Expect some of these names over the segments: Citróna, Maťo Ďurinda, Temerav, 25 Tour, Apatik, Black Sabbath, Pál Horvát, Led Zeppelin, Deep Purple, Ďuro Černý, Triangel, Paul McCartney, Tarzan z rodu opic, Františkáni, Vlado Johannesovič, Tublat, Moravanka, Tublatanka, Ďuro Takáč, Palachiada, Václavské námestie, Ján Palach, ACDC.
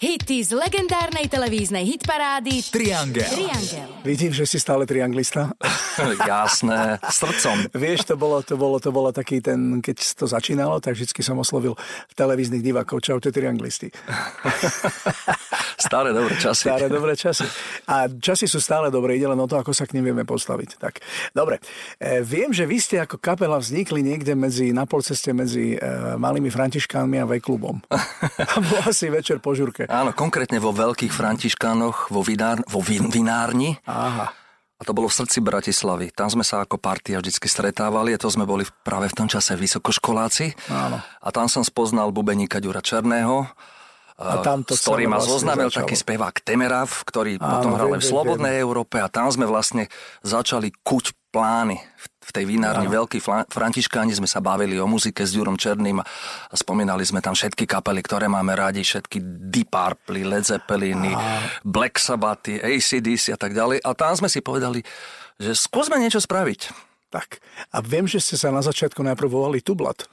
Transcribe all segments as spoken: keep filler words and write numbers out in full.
Hity z legendárnej televíznej hitparády Triangel. Triangel. Vidím, že si stále trianglista. Jasné, srdcom. Vieš, to bolo, to bolo, to bolo taký ten, keď to začínalo, tak vždycky som oslovil televíznych divákov. Čaute trianglisti. Staré dobré časy. Staré dobré časy. A časy sú stále dobré, ide len o to, ako sa k nim vieme postaviť. Tak. Dobre, e, viem, že vy ste ako kapela vznikli niekde medzi, na polceste medzi e, malými Františkánmi a Veklubom. A bol asi večer po žurke. Áno, konkrétne vo Veľkých Františkánoch, vo, vinár, vo vin, vinárni. Aha. A to bolo v srdci Bratislavy. Tam sme sa ako partia vždycky stretávali, a to sme boli práve v tom čase vysokoškoláci. Áno. A tam som spoznal bubeníka Ďura Černého, a tamto s ktorým ma vlastne zoznámil začalo. Taký spevák Temerav, ktorý Áno, potom hral v Slobodnej viem. Európe, a tam sme vlastne začali kuť plány. V tej vinárni Veľkí Františkáni sme sa bavili o muzike s Ďurom Černým a spomínali sme tam všetky kapely, ktoré máme radi, všetky Deep Purple, Led Zeppeliny, Black Sabbath, á cé dé cé a tak ďalej. A tam sme si povedali, že skúsme niečo spraviť. Tak. A viem, že ste sa na začiatku najprv volali Tublat.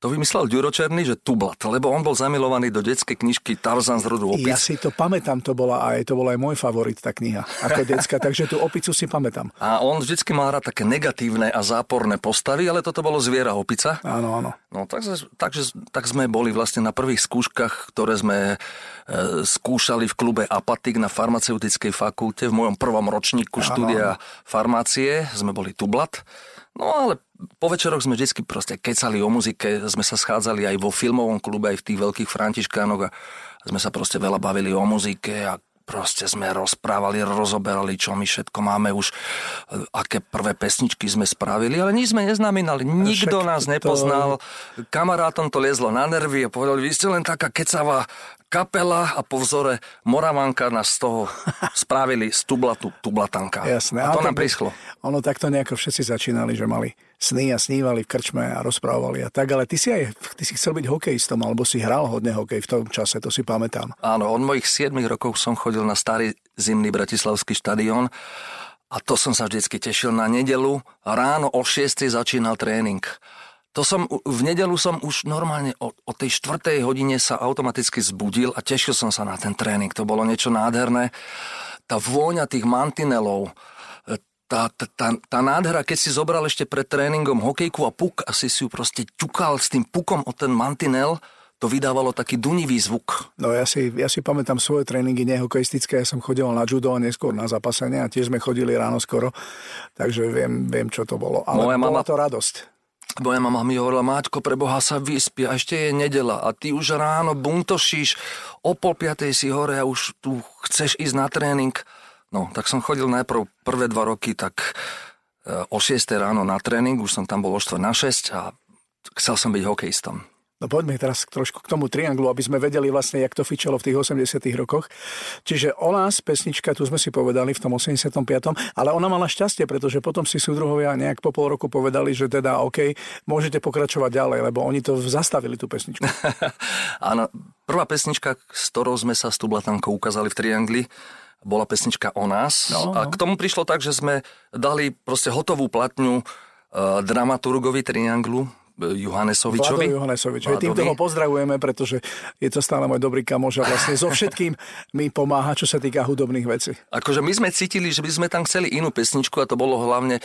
To vymyslel Ďuro Černý, že Tublat, lebo on bol zamilovaný do detskej knižky Tarzan z rodu opic. Ja si to pamätám, to bola aj, to bola aj môj favorit, tá kniha, ako decka, takže tú opicu si pamätám. A on vždycky mal rád také negatívne a záporné postavy, ale toto bolo zviera opica. Áno, áno. No tak, takže, tak sme boli vlastne na prvých skúškach, ktoré sme e, skúšali v klube Apatik na farmaceutickej fakulte, v mojom prvom ročníku áno, štúdia farmácie, sme boli Tublat. No ale po večeroch sme vždycky proste kecali o muzike, sme sa schádzali aj vo filmovom klube, aj v tých Veľkých Františkánoch a sme sa proste veľa bavili o muzike a proste sme rozprávali, rozoberali, čo my všetko máme už, aké prvé pesničky sme spravili, ale nič sme neznamenali, nikto nás nepoznal, kamarátom to liezlo na nervy a povedali, vy ste len taká kecavá kapela a po vzore Moravanka nás z toho spravili z Tublatu, Tublatanka. Jasné, a to nám prišlo. Ono takto nejako všetci začínali, že mali sny a snívali v krčme a rozprávali a tak, ale ty si aj, ty si chcel byť hokejistom, alebo si hral hodne hokej v tom čase, to si pamätám. Áno, od mojich siedmich rokov som chodil na starý zimný bratislavský štadión a to som sa vždycky tešil na nedelu. Ráno o šiestej začínal tréning. To som, v nedeľu som už normálne o, o tej štvrtej hodine sa automaticky zbudil a tešil som sa na ten tréning. To bolo niečo nádherné. Tá vôňa tých mantinelov, tá, tá, tá, tá nádhera, keď si zobral ešte pred tréningom hokejku a puk a si si ju proste ťukal s tým pukom o ten mantinel, to vydávalo taký dunivý zvuk. No ja si, ja si pamätám svoje tréningy nehokejistické, ja som chodil na judo a neskôr na zapasenie a tiež sme chodili ráno skoro, takže viem, viem čo to bolo. Ale moja bola mama... to radosť. Moja mama mi hovorila, Máťko, pre Boha sa vyspí a ešte je nedela a ty už ráno buntošíš, o pol piatej si hore a už tu chceš ísť na tréning. No, tak som chodil najprv prvé dva roky, tak o šiestej ráno na tréning, už som tam bol o štvrť na šesť a chcel som byť hokejistom. No poďme teraz trošku k tomu Trianglu, aby sme vedeli vlastne, jak to fičalo v tých osemdesiatych rokoch. Čiže o nás pesnička, tu sme si povedali v tom osemdesiatom piatom Ale ona mala šťastie, pretože potom si súdruhovia nejak po pol roku povedali, že teda OK, môžete pokračovať ďalej, lebo oni to zastavili, tú pesničku. Áno, prvá pesnička, s ktorou sme sa s Tublatankou ukázali v Triangli, bola pesnička O nás. No, a no. K tomu prišlo tak, že sme dali proste hotovú platňu eh, dramaturgovi Trianglu, Johannesovičovi. Vlado Johannesovičovi. Týmto ho pozdravujeme, pretože je to stále môj dobrý kamoš a vlastne so všetkým mi pomáha, čo sa týka hudobných vecí. Akože my sme cítili, že by sme tam chceli inú pesničku a to bolo hlavne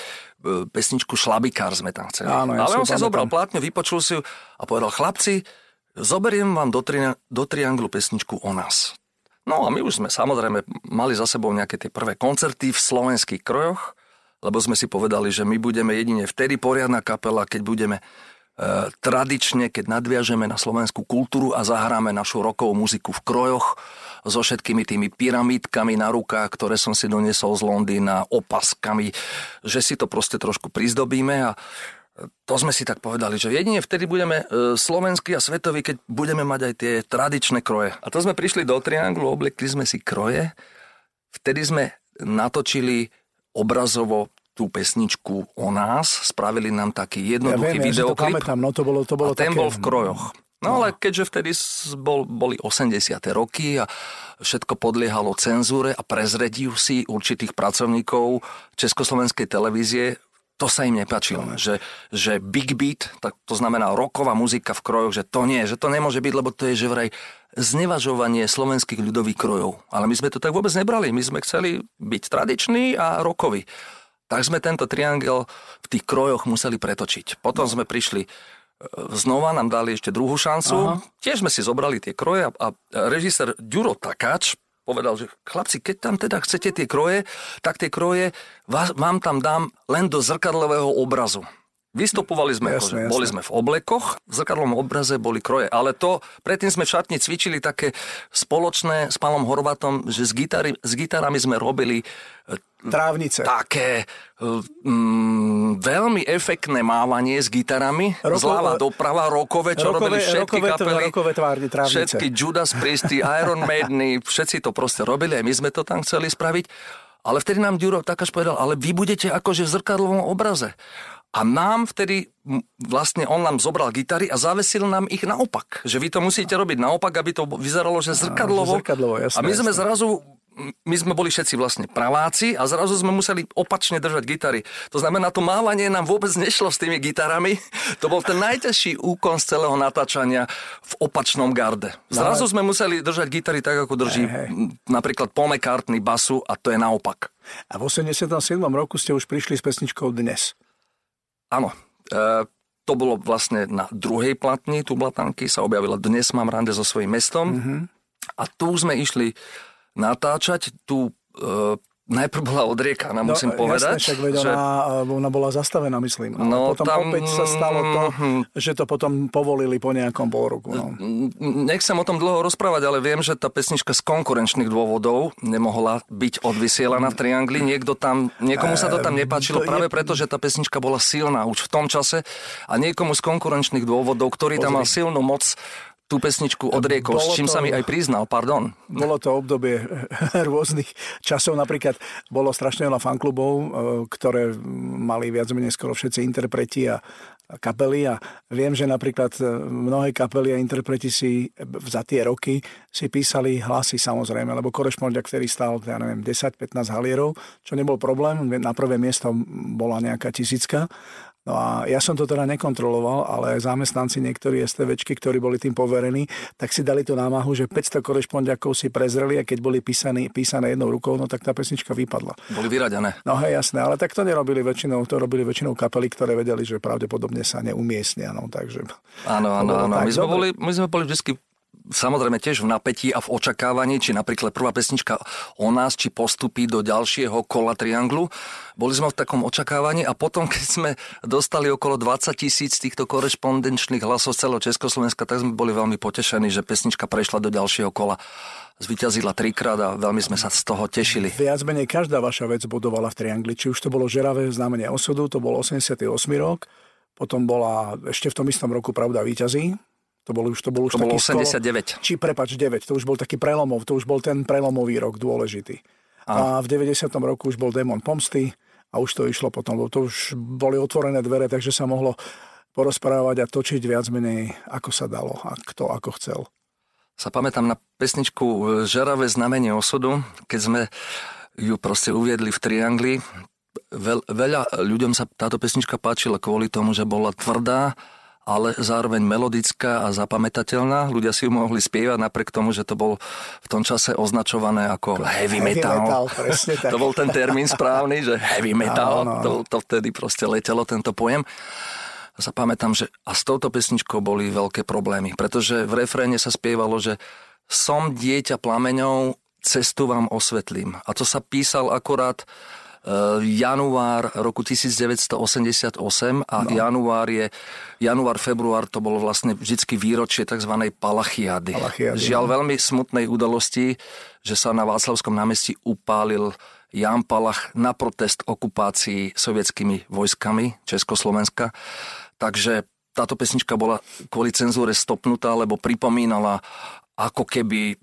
pesničku Šlabikár sme tam chceli. Áno, ja ale on si zobral plátňu, vypočul si ju a povedal, chlapci, zoberiem vám do, tri- do Trianglu pesničku O nás. No a my už sme samozrejme mali za sebou nejaké tie prvé koncerty v slovenských krojoch, lebo sme si povedali, že my budeme jedine vtedy poriadna kapela, keď budeme tradične, keď nadviažeme na slovenskú kultúru a zahráme našu rockovú muziku v krojoch so všetkými tými pyramídkami na rukách, ktoré som si doniesol z Londýna, opaskami, že si to proste trošku prizdobíme a to sme si tak povedali, že jedine vtedy budeme slovenskí a svetoví, keď budeme mať aj tie tradičné kroje. A to sme prišli do Trianglu, obliekli sme si kroje, vtedy sme natočili obrazovo tú pesničku O nás, spravili nám taký jednoduchý ja viem, videoklip. Ja to pamätám, no to bolo, to bolo a ten také... bol v krojoch. No, no. Ale keďže vtedy bol, boli osemdesiate roky a všetko podliehalo cenzúre a prezrediu si určitých pracovníkov Československej televízie, To sa im nepáčilo, že, že big beat, tak to znamená rocková muzika v krojoch, že to nie, že to nemôže byť, lebo to je že vraj znevažovanie slovenských ľudových krojov. Ale my sme to tak vôbec nebrali, my sme chceli byť tradiční a rockoví. Tak sme tento Triangel v tých krojoch museli pretočiť. Potom sme prišli, znova nám dali ešte druhú šancu, aha, tiež sme si zobrali tie kroje a režisér Ďuro Takáč povedal, že chlapci, keď tam teda chcete tie kroje, tak tie kroje vás, vám tam dám len do zrkadlového obrazu. Vystupovali sme, jasne, jasne. Boli sme v oblekoch, v zrkadlovom obraze boli kroje, ale to, predtým sme v šatni cvičili také spoločné s Pálom Horvátom, že s, gitary, s gitarami sme robili trávnice. Také mm, veľmi efektné mávanie s gitarami, rokové, zľava doprava, rokové, čo rokové, robili všetky rokové, kapely, rokové tvárne, trávnice. Všetky Judas Priesty, Iron Maideny, všetci to proste robili, aj my sme to tam chceli spraviť, ale vtedy nám Ďuro Takáč povedal, ale vy budete akože v zrkadlovom obraze. A nám vtedy, vlastne on nám zobral gitary a zavesil nám ich naopak. Že vy to musíte robiť naopak, aby to vyzeralo, že zrkadlovo. zrkadlovo jasné, a my sme jasné. zrazu, my sme boli všetci vlastne praváci a zrazu sme museli opačne držať gitary. To znamená, to mávanie nám vôbec nešlo s tými gitarami. To bol ten najťažší úkon z celého natáčania v opačnom garde. Zrazu sme museli držať gitary tak, ako drží hey, hey. napríklad Paul McCartney basu a to je naopak. A v osemdesiatom siedmom roku ste už prišli s pesničkou Dnes. Áno, e, to bolo vlastne na druhej platni Tublatanky, sa objavila Dnes mám rande so svojím mestom, mm-hmm. a tu sme išli natáčať, tu e, najprv bola odriekaná, no, musím povedať. Jasne, však veď že... ona, ona bola zastavená, myslím. No, potom tam... opäť sa stalo to, že to potom povolili po nejakom polroku. No. Nechcem o tom dlho rozprávať, ale viem, že tá pesnička z konkurenčných dôvodov nemohla byť odvysielaná v Triangli. Niekto tam, niekomu sa to tam nepáčilo práve preto, že tá pesnička bola silná už v tom čase a niekomu z konkurenčných dôvodov, ktorý tam mal silnú moc, tú pesničku odriekol, bolo s čím to, sa mi aj priznal, pardon. Bolo to obdobie rôznych časov, napríklad bolo strašne veľa fanklubov, ktoré mali viac menej skoro všetci interpreti a kapely a viem, že napríklad mnohé kapely a interpreti si za tie roky si písali hlasy samozrejme, lebo korešpondiak, ktorý stál, ja neviem, desať pätnásť halierov, čo nebol problém, na prvé miesto bola nejaká tisícka. No a ja som to teda nekontroloval, ale zamestnanci niektorí STVčky, ktorí boli tým poverení, tak si dali tú námahu, že päťsto korešpondiakov si prezreli a keď boli písané, písané jednou rukou, no tak tá pesnička vypadla. Boli vyradené. No hej, jasné, ale tak to nerobili väčšinou, to robili väčšinou kapely, ktoré vedeli, že pravdepodobne sa neumiestnia, no takže... Áno, áno, áno, my sme boli, my sme boli vždycky... Samozrejme tiež v napätí a v očakávaní, či napríklad prvá pesnička o nás, či postupí do ďalšieho kola Trianglu. Boli sme v takom očakávaní a potom, keď sme dostali okolo dvadsať tisíc týchto korešpondenčných hlasov z celého Československa, tak sme boli veľmi potešení, že pesnička prešla do ďalšieho kola. Zvíťazila trikrát a veľmi sme sa z toho tešili. Viac menej každá vaša vec bodovala v Triangli, či už to bolo Žeravé znamenie osudu, to bol osemdesiaty ôsmy rok, potom bola ešte v tom istom roku Pravda víťazí. To bol už, to bol už to taký bol osemdesiatdeväť. Skolo, či prepáč, deväť. To už bol taký prelomov, to už bol ten prelomový rok dôležitý. Aha. A v deväťdesiatom roku už bol Démon pomsty a už to išlo potom, lebo to už boli otvorené dvere, takže sa mohlo porozprávať a točiť viac menej, ako sa dalo a kto ako chcel. Sa pamätám na pesničku Žeravé znamenie osudu, keď sme ju proste uviedli v Triangli. Veľ, veľa ľuďom sa táto pesnička páčila kvôli tomu, že bola tvrdá, ale zároveň melodická a zapamätateľná. Ľudia si ju mohli spievať napriek tomu, že to bol v tom čase označované ako heavy metal. Heavy metal, presne tak. To bol ten termín správny, že heavy metal. No, no, no. To, to vtedy proste letelo tento pojem. Zapamätám, že a s touto pesničkou boli veľké problémy, pretože v refréne sa spievalo, že som dieťa plameňov, cestu vám osvetlím. A to sa písal akorát január roku devätnásť osemdesiatosem a no. január je január, február, to bolo vlastne vždycky výročie tzv. Palachiady. Palachiady Žiaľ, no. veľmi smutnej udalosti, že sa na Václavskom námestí upálil Ján Palach na protest okupácii sovietskými vojskami Československa. Takže táto pesnička bola kvôli cenzúre stopnutá, lebo pripomínala ako keby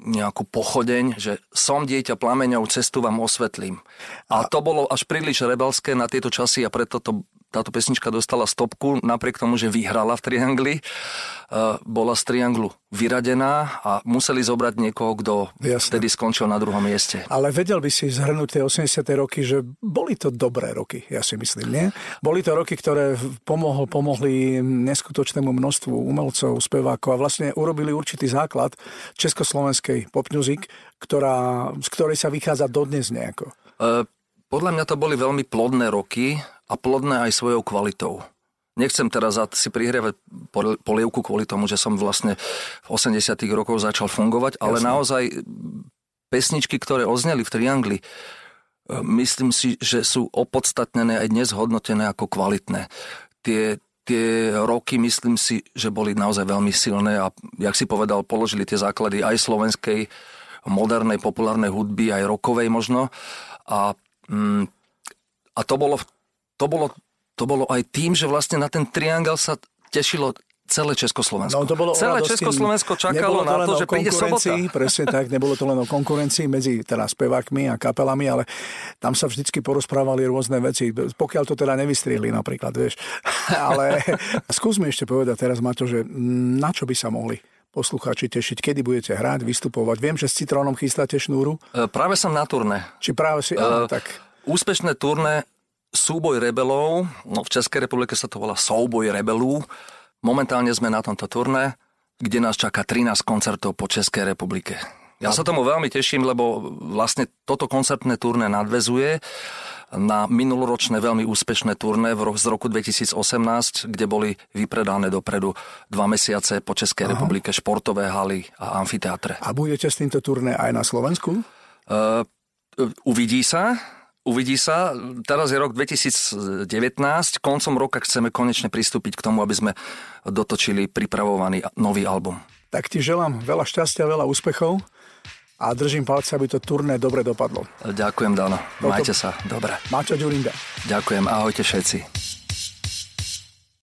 nejakú pochodeň, že som dieťa plameňov, cestu vám osvetlím. A to bolo až príliš rebelské na tieto časy a preto to Táto pesnička dostala stopku, napriek tomu, že vyhrala v Triangli, bola z Trianglu vyradená a museli zobrať niekoho, kto vtedy skončil na druhom mieste. Ale vedel by si zhrnúť tie osemdesiate roky, že boli to dobré roky, ja si myslím, nie? Boli to roky, ktoré pomohol, pomohli neskutočnému množstvu umelcov, spevákov a vlastne urobili určitý základ československej pop music, ktorá, z ktorej sa vychádza dodnes nejako. E- Podľa mňa to boli veľmi plodné roky a plodné aj svojou kvalitou. Nechcem teraz si prihrievať polievku kvôli tomu, že som vlastne v osemdesiatych rokoch začal fungovať, ale Jasne. Naozaj pesničky, ktoré ozneli v Triangli, myslím si, že sú opodstatnené aj dnes hodnotené ako kvalitné. Tie, tie roky, myslím si, že boli naozaj veľmi silné a, jak si povedal, položili tie základy aj slovenskej modernej populárnej hudby, aj rockovej možno. A Mm, a to bolo, to, bolo, to bolo aj tým, že vlastne na ten Triangel sa tešilo celé Československo. No, to bolo celé radosti. Československo čakalo na to, že príde sobota. Presne tak, nebolo to len o konkurencii medzi teda spevákmi a kapelami, ale tam sa vždycky porozprávali rôzne veci, pokiaľ to teda nevystriehli napríklad, vieš. Ale skús mi ešte povedať teraz, Maťo, že na čo by sa mohli poslucháči tešiť, kedy budete hrať, vystupovať. Viem, že s Citrónom chystáte šnúru. E, práve som na turné. Či práve si... E, áno, tak. Úspešné turné Súboj rebelov, no v Českej republike sa to volá Souboj rebelů. Momentálne sme na tomto turné, kde nás čaká trinásť koncertov po Českej republike. Ja sa tomu veľmi teším, lebo vlastne toto koncertné turné nadväzuje na minuloročné veľmi úspešné turné z roku dvetisícosemnásť, kde boli vypredané dopredu dva mesiace po Českej Aha. republike športové haly a amfiteátre. A budete s týmto turné aj na Slovensku? Uh, uvidí sa. Uvidí sa. Teraz je rok dvetisícdevätnásť. Koncom roka chceme konečne pristúpiť k tomu, aby sme dotočili pripravovaný nový album. Tak ti želám veľa šťastia, veľa úspechov a držím palce, aby to turné dobre dopadlo. Ďakujem, Dano. Majte sa. Dobre. Maťo Ďurinda. Ďakujem. Ahojte všetci.